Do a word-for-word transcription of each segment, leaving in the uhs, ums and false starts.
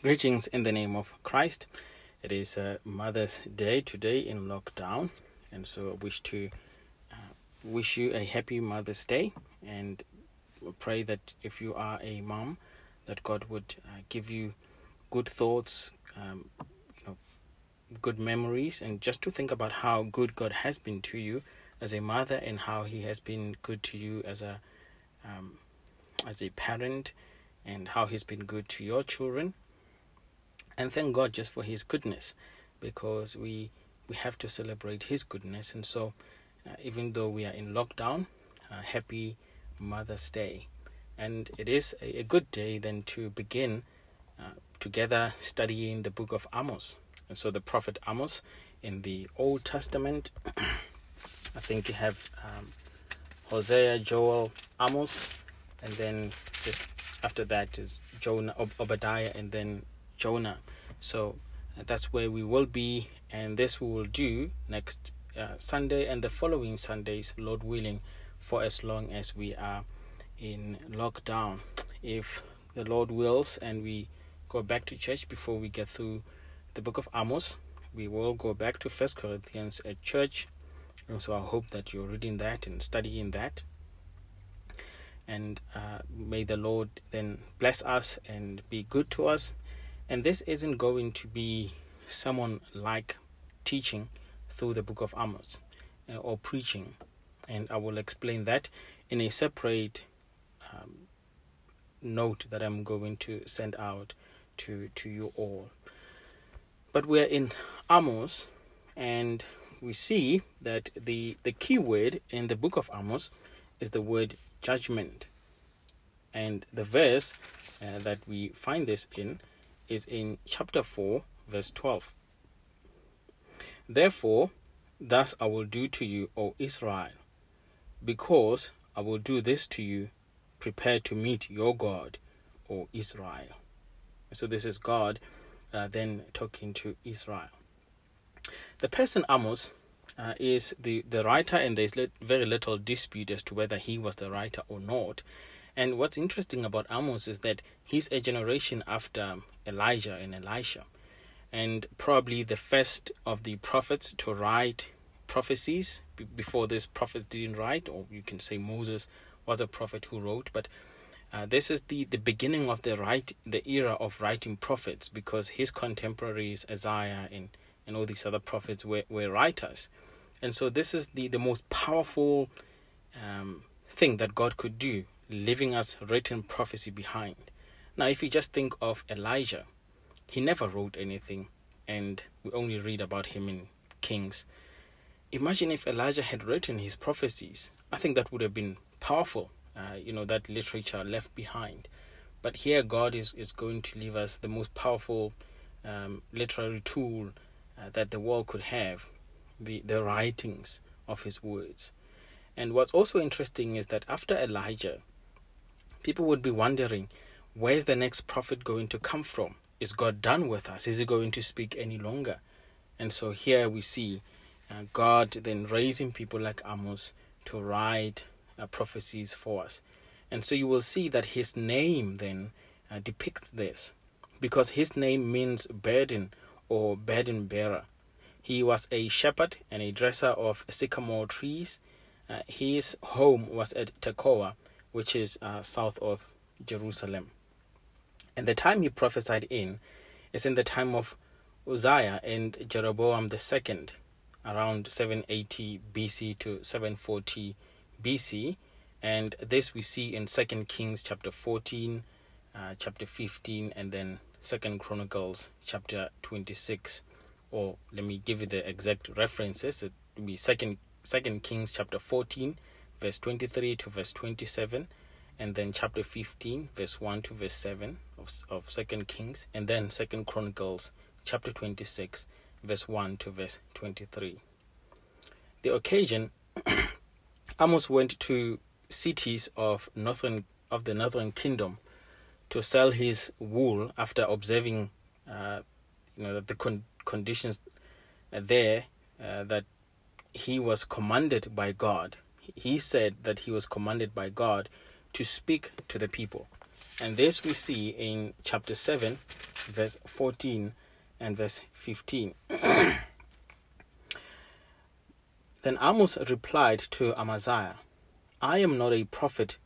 Greetings in the name of Christ. It is uh, Mother's Day today in lockdown, and so I wish to uh, wish you a happy Mother's Day, and pray that if you are a mom, that God would uh, give you good thoughts, um, you know, good memories, and just to think about how good God has been to you as a mother, and how He has been good to you as a um, as a parent, and how He's been good to your children. And thank God just for His goodness, because we we have to celebrate His goodness. And so, uh, even though we are in lockdown, uh, happy Mother's Day. And it is a, a good day then to begin uh, together studying the book of Amos. And so the prophet Amos in the Old Testament, I think you have um, Hosea, Joel, Amos, and then just after that is Jonah, Ob- Obadiah, and then Jonah. So uh, that's where we will be, and this we will do next uh, Sunday and the following Sundays, Lord willing, for as long as we are in lockdown, if the Lord wills, and we go back to church before we get through the book of Amos. We will go back to First Corinthians at church, and so I hope that you're reading that and studying that, and uh, may the Lord then bless us and be good to us. And this isn't going to be someone like teaching through the book of Amos uh, or preaching. And I will explain that in a separate um, note that I'm going to send out to, to you all. But we're in Amos, and we see that the, the key word in the book of Amos is the word judgment. And the verse uh, that we find this in is in chapter four, verse twelve. Therefore, thus I will do to you, O Israel, because I will do this to you, prepare to meet your God, O Israel. So this is God uh, then talking to Israel. The person Amos uh, is the, the writer, and there's li- very little dispute as to whether he was the writer or not. And what's interesting about Amos is that he's a generation after Elijah and Elisha, and probably the first of the prophets to write prophecies. Before this, prophets didn't write, or you can say Moses was a prophet who wrote. But uh, this is the, the beginning of the right the era of writing prophets, because his contemporaries, Isaiah and, and all these other prophets, were, were writers. And so this is the, the most powerful um, thing that God could do, leaving us written prophecy behind. Now, if you just think of Elijah, he never wrote anything, and we only read about him in Kings. Imagine if Elijah had written his prophecies. I think that would have been powerful, uh, you know, that literature left behind. But here God is, is going to leave us the most powerful um, literary tool uh, that the world could have, the, the writings of his words. And what's also interesting is that after Elijah, people would be wondering, where's the next prophet going to come from? Is God done with us? Is He going to speak any longer? And so here we see uh, God then raising people like Amos to write uh, prophecies for us. And so you will see that his name then uh, depicts this, because his name means burden or burden bearer. He was a shepherd and a dresser of sycamore trees. Uh, his home was at Tekoa, which is uh, south of Jerusalem. And the time he prophesied in is in the time of Uzziah and Jeroboam the second, around seven eighty B C to seven forty B C. And this we see in Second Kings chapter fourteen, uh, chapter fifteen, and then Second Chronicles chapter twenty-six. Or let me give you the exact references. It will be Second Second Kings chapter fourteen, verse twenty-three to verse twenty-seven, and then chapter fifteen, verse one to verse seven of of Second Kings, and then Second Chronicles chapter twenty-six, verse one to verse twenty-three. The occasion, Amos went to cities of northern of the northern kingdom to sell his wool after observing, uh, you know, the con- conditions there uh, that. He was commanded by God. He said that he was commanded by God to speak to the people. And this we see in chapter seven, verse fourteen and verse fifteen. Then Amos replied to Amaziah, I am not a prophet,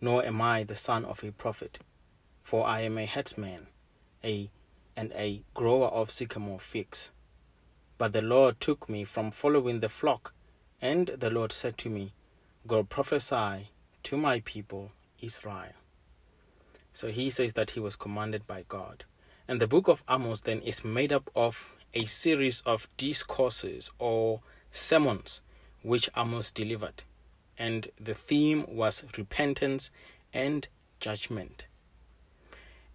nor am I the son of a prophet, for I am a headsman, a and a grower of sycamore figs. But the Lord took me from following the flock, and the Lord said to me, Go prophesy to my people Israel. So he says that he was commanded by God. And the book of Amos then is made up of a series of discourses or sermons which Amos delivered. And the theme was repentance and judgment.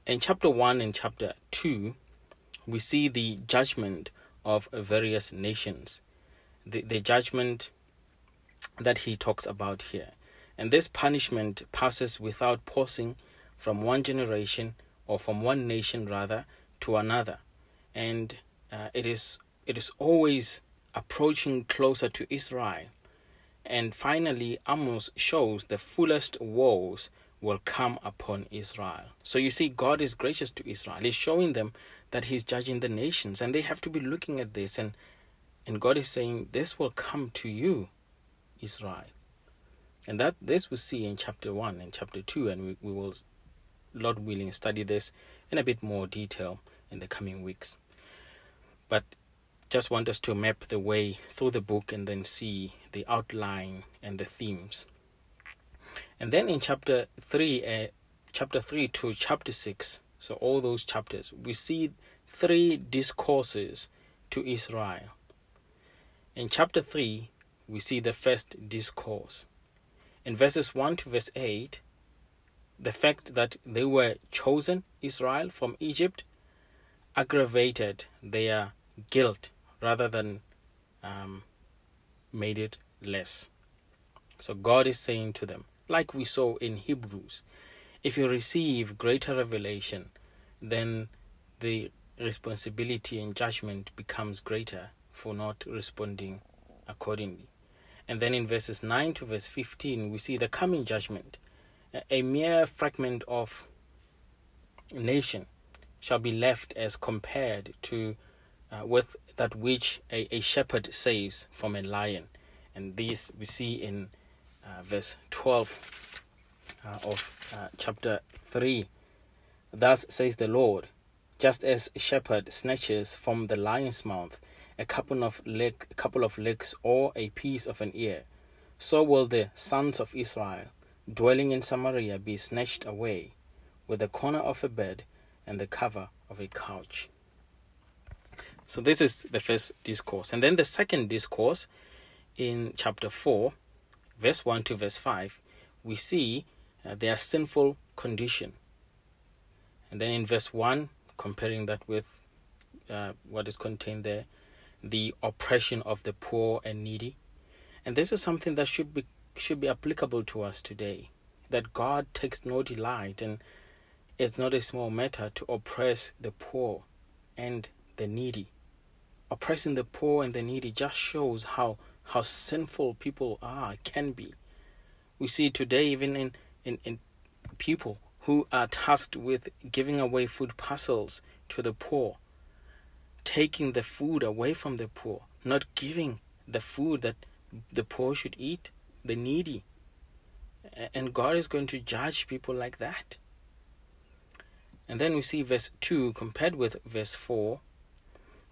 In chapter one and chapter two, we see the judgment of various nations. The, the judgment that he talks about here. And this punishment passes without pausing from one generation, or from one nation rather, to another. And uh, it is it is always approaching closer to Israel. And finally, Amos shows the fullest woes will come upon Israel. So you see, God is gracious to Israel. He's showing them that he's judging the nations. And they have to be looking at this. And, and God is saying, this will come to you, Israel. And that this we see in chapter one and chapter two. And we, we will, Lord willing, study this in a bit more detail in the coming weeks. But just want us to map the way through the book and then see the outline and the themes. And then in chapter three, uh, chapter three to chapter six, so all those chapters, we see three discourses to Israel. In chapter three, we see the first discourse. In verses one to verse eight, the fact that they were chosen, Israel, from Egypt, aggravated their guilt rather than um, made it less. So God is saying to them, like we saw in Hebrews, if you receive greater revelation, then the responsibility and judgment becomes greater for not responding accordingly. And then in verses nine to verse fifteen, we see the coming judgment. A mere fragment of nation shall be left as compared to uh, with that which a, a shepherd saves from a lion. And these we see in uh, verse twelve uh, of uh, chapter three. Thus says the Lord, just as a shepherd snatches from the lion's mouth a couple of lick, a couple of licks or a piece of an ear, so will the sons of Israel dwelling in Samaria be snatched away with the corner of a bed and the cover of a couch. So this is the first discourse. And then the second discourse in chapter four, verse one to verse five, we see uh, their sinful condition. And then in verse one, comparing that with uh, what is contained there, the oppression of the poor and needy. And this is something that should be should be applicable to us today, that God takes no delight, and it's not a small matter to oppress the poor and the needy. Oppressing the poor and the needy just shows how how sinful people are, can be. We see today even in, in, in people who are tasked with giving away food parcels to the poor, taking the food away from the poor, not giving the food that the poor should eat, the needy. And God is going to judge people like that. And then we see verse two compared with verse four,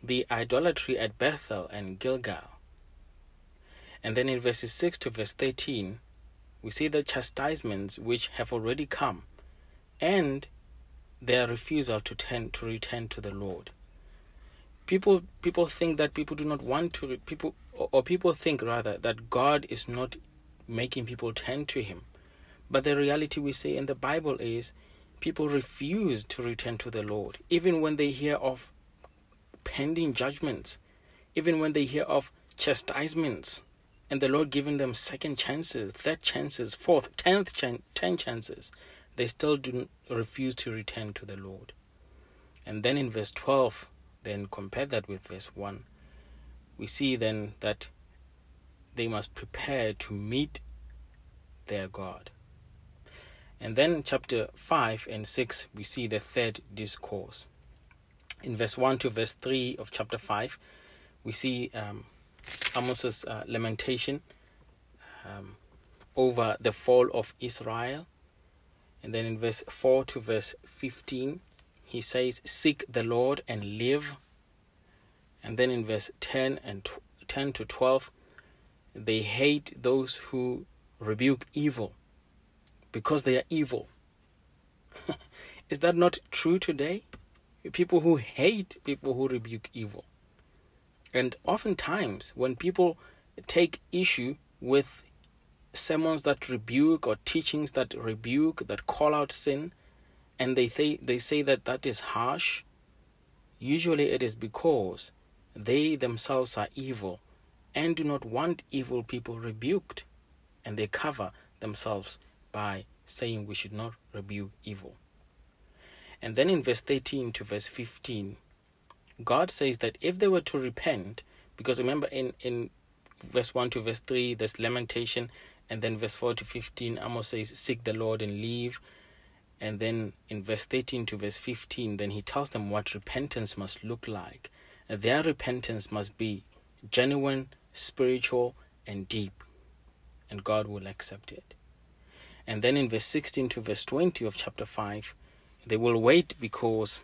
the idolatry at Bethel and Gilgal. And then in verses six to verse thirteen, we see the chastisements which have already come and their refusal to turn to return to the Lord. People people think that people do not want to people or people think rather that God is not making people turn to him. But the reality we see in the Bible is people refuse to return to the Lord, even when they hear of pending judgments, even when they hear of chastisements, and the Lord giving them second chances, third chances, fourth, tenth, chan- ten chances. They still do refuse to return to the Lord. And then in verse twelve, then compare that with verse one, we see then that they must prepare to meet their God. And then chapter five and six, we see the third discourse. In verse one to verse three of chapter five, we see um, Amos's uh, lamentation um, over the fall of Israel. And then in verse four to verse fifteen, he says, "Seek the Lord and live." And then in verse ten and ten to twelve, they hate those who rebuke evil because they are evil. Is that not true today? People who hate people who rebuke evil. And oftentimes when people take issue with sermons that rebuke or teachings that rebuke, that call out sin, and they, th- they say that that is harsh, usually it is because they themselves are evil and do not want evil people rebuked. And they cover themselves by saying we should not rebuke evil. And then in verse thirteen to verse fifteen, God says that if they were to repent, because remember in, in verse one to verse three, there's lamentation, and then verse four to fifteen, Amos says, "Seek the Lord and live." And then in verse thirteen to verse fifteen, then he tells them what repentance must look like. And their repentance must be genuine, spiritual, and deep. And God will accept it. And then in verse sixteen to verse twenty of chapter five, they will wait because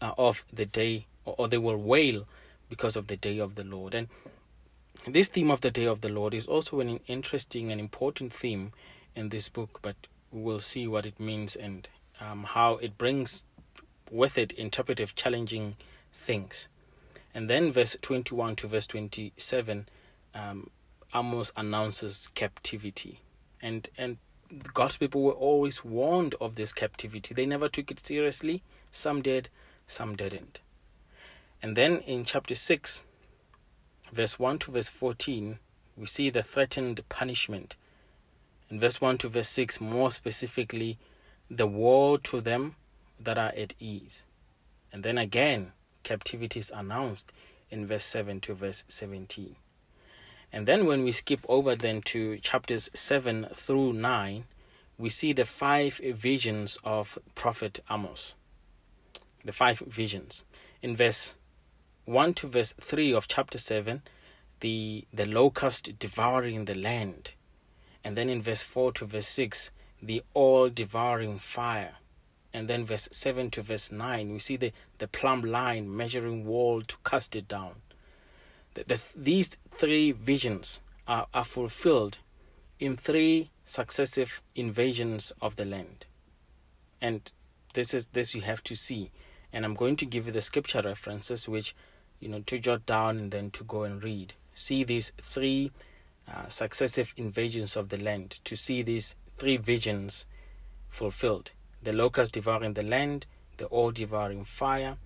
uh, of the day, or, or they will wail because of the day of the Lord. And this theme of the day of the Lord is also an interesting and important theme in this book, but we'll see what it means and um, how it brings with it interpretive, challenging things. And then verse twenty-one to verse twenty-seven, um, Amos announces captivity. And and God's people were always warned of this captivity. They never took it seriously. Some did, some didn't. And then in chapter six, verse one to verse fourteen, we see the threatened punishment. In verse one to verse six, more specifically, the woe to them that are at ease. And then again, captivity is announced in verse seven to verse seventeen. And then when we skip over then to chapters seven through nine, we see the five visions of prophet Amos. The five visions. In verse one to verse three of chapter seven, the, the locust devouring the land. And then in verse four to verse six, the all-devouring fire. And then verse seven to verse nine, we see the, the plumb line measuring wall to cast it down. The, the, these three visions are, are fulfilled in three successive invasions of the land. And this is this you have to see. And I'm going to give you the scripture references, which, you know, to jot down and then to go and read. See these three Uh, successive invasions of the land, to see these three visions fulfilled: the locust devouring the land, the all-devouring fire,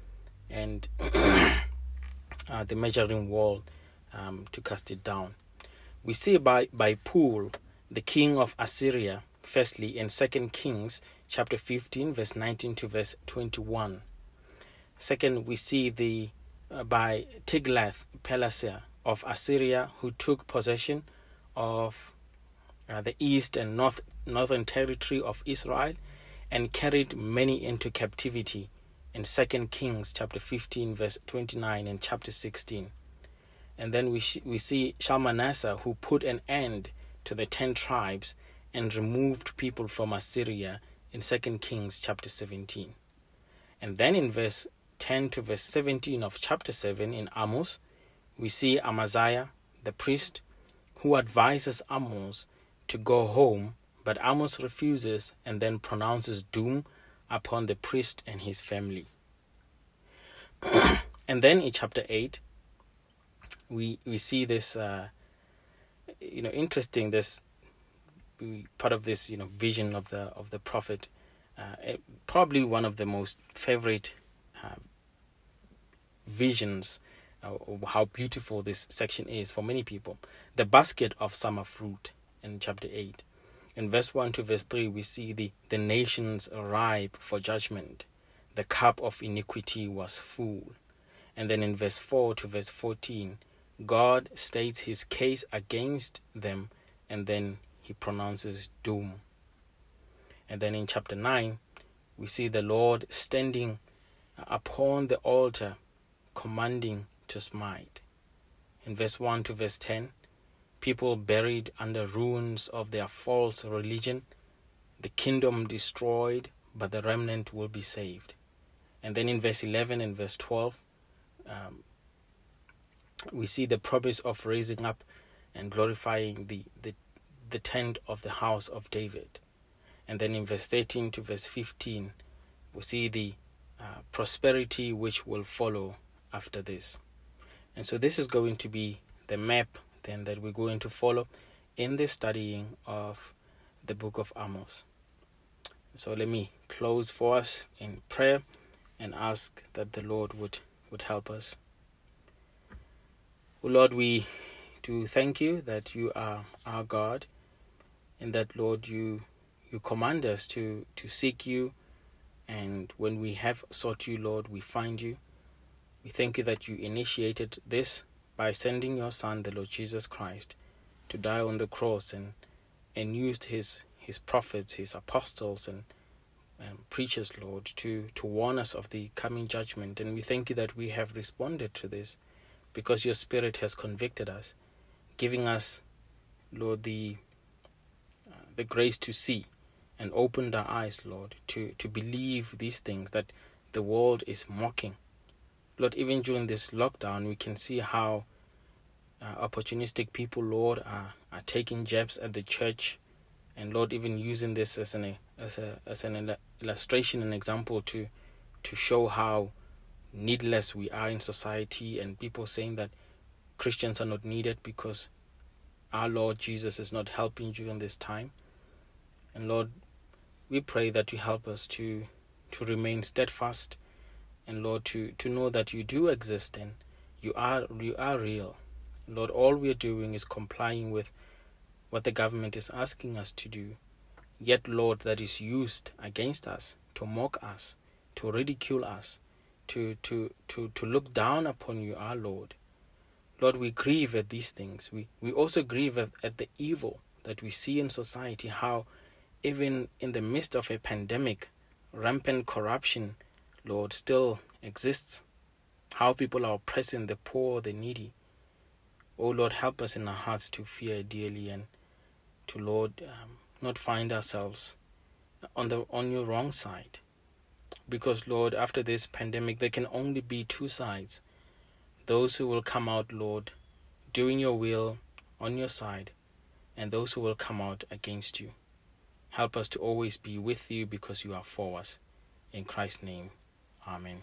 and uh, the measuring wall um, to cast it down. We see by by Pul, the king of Assyria, firstly in Second Kings chapter fifteen, verse nineteen to verse twenty-one. Second, we see the uh, by Tiglath-Pileser of Assyria, who took possession of uh, the east and north northern territory of Israel and carried many into captivity in Second Kings chapter fifteen verse twenty-nine and chapter sixteen. And then we sh- we see Shalmaneser, who put an end to the ten tribes and removed people from Assyria in Second Kings chapter seventeen. And then in verse ten to verse seventeen of chapter seven in Amos, we see Amaziah, the priest, who advises Amos to go home, but Amos refuses and then pronounces doom upon the priest and his family. And then in chapter eight, we we see this, uh, you know, interesting, this part of this, you know, vision of the of the prophet, uh, probably one of the most favorite uh, visions. Uh, how beautiful this section is for many people. The basket of summer fruit in chapter eight. In verse one to verse three, we see the, the nations ripe for judgment. The cup of iniquity was full. And then in verse four to verse fourteen, God states his case against them and then he pronounces doom. And then in chapter nine, we see the Lord standing upon the altar, commanding to smite. In verse one to verse ten, people buried under ruins of their false religion, the kingdom destroyed, but the remnant will be saved. And then in verse eleven and verse twelve, um, we see the promise of raising up and glorifying the, the, the tent of the house of David. And then in verse thirteen to verse fifteen, we see the uh, prosperity which will follow after this. And so this is going to be the map then that we're going to follow in the studying of the book of Amos. So let me close for us in prayer and ask that the Lord would, would help us. Oh Lord, we do thank you that you are our God, and that, Lord, you you command us to, to seek you, and when we have sought you, Lord, we find you. We thank you that you initiated this by sending your Son, the Lord Jesus Christ, to die on the cross, and, and used his, his prophets, his apostles, and, and preachers, Lord, to, to warn us of the coming judgment. And we thank you that we have responded to this because your Spirit has convicted us, giving us, Lord, the uh, the grace to see, and opened our eyes, Lord, to, to believe these things that the world is mocking. Lord, even during this lockdown, we can see how uh, opportunistic people, Lord, are, are taking jabs at the church, and Lord, even using this as an as a as an illustration and example to to show how needless we are in society, and people saying that Christians are not needed because our Lord Jesus is not helping during this time. And Lord, we pray that you help us to to remain steadfast, and Lord, to, to know that you do exist and you are you are real. Lord, all we are doing is complying with what the government is asking us to do. Yet, Lord, that is used against us, to mock us, to ridicule us, to to to, to look down upon you, our Lord. Lord, we grieve at these things. We we also grieve at, at the evil that we see in society, how even in the midst of a pandemic, rampant corruption, Lord, still exists, how people are oppressing the poor, the needy. Oh, Lord, help us in our hearts to fear dearly, and to, Lord, um, not find ourselves on the on your wrong side. Because, Lord, after this pandemic, there can only be two sides. Those who will come out, Lord, doing your will on your side, and those who will come out against you. Help us to always be with you because you are for us. In Christ's name, amen.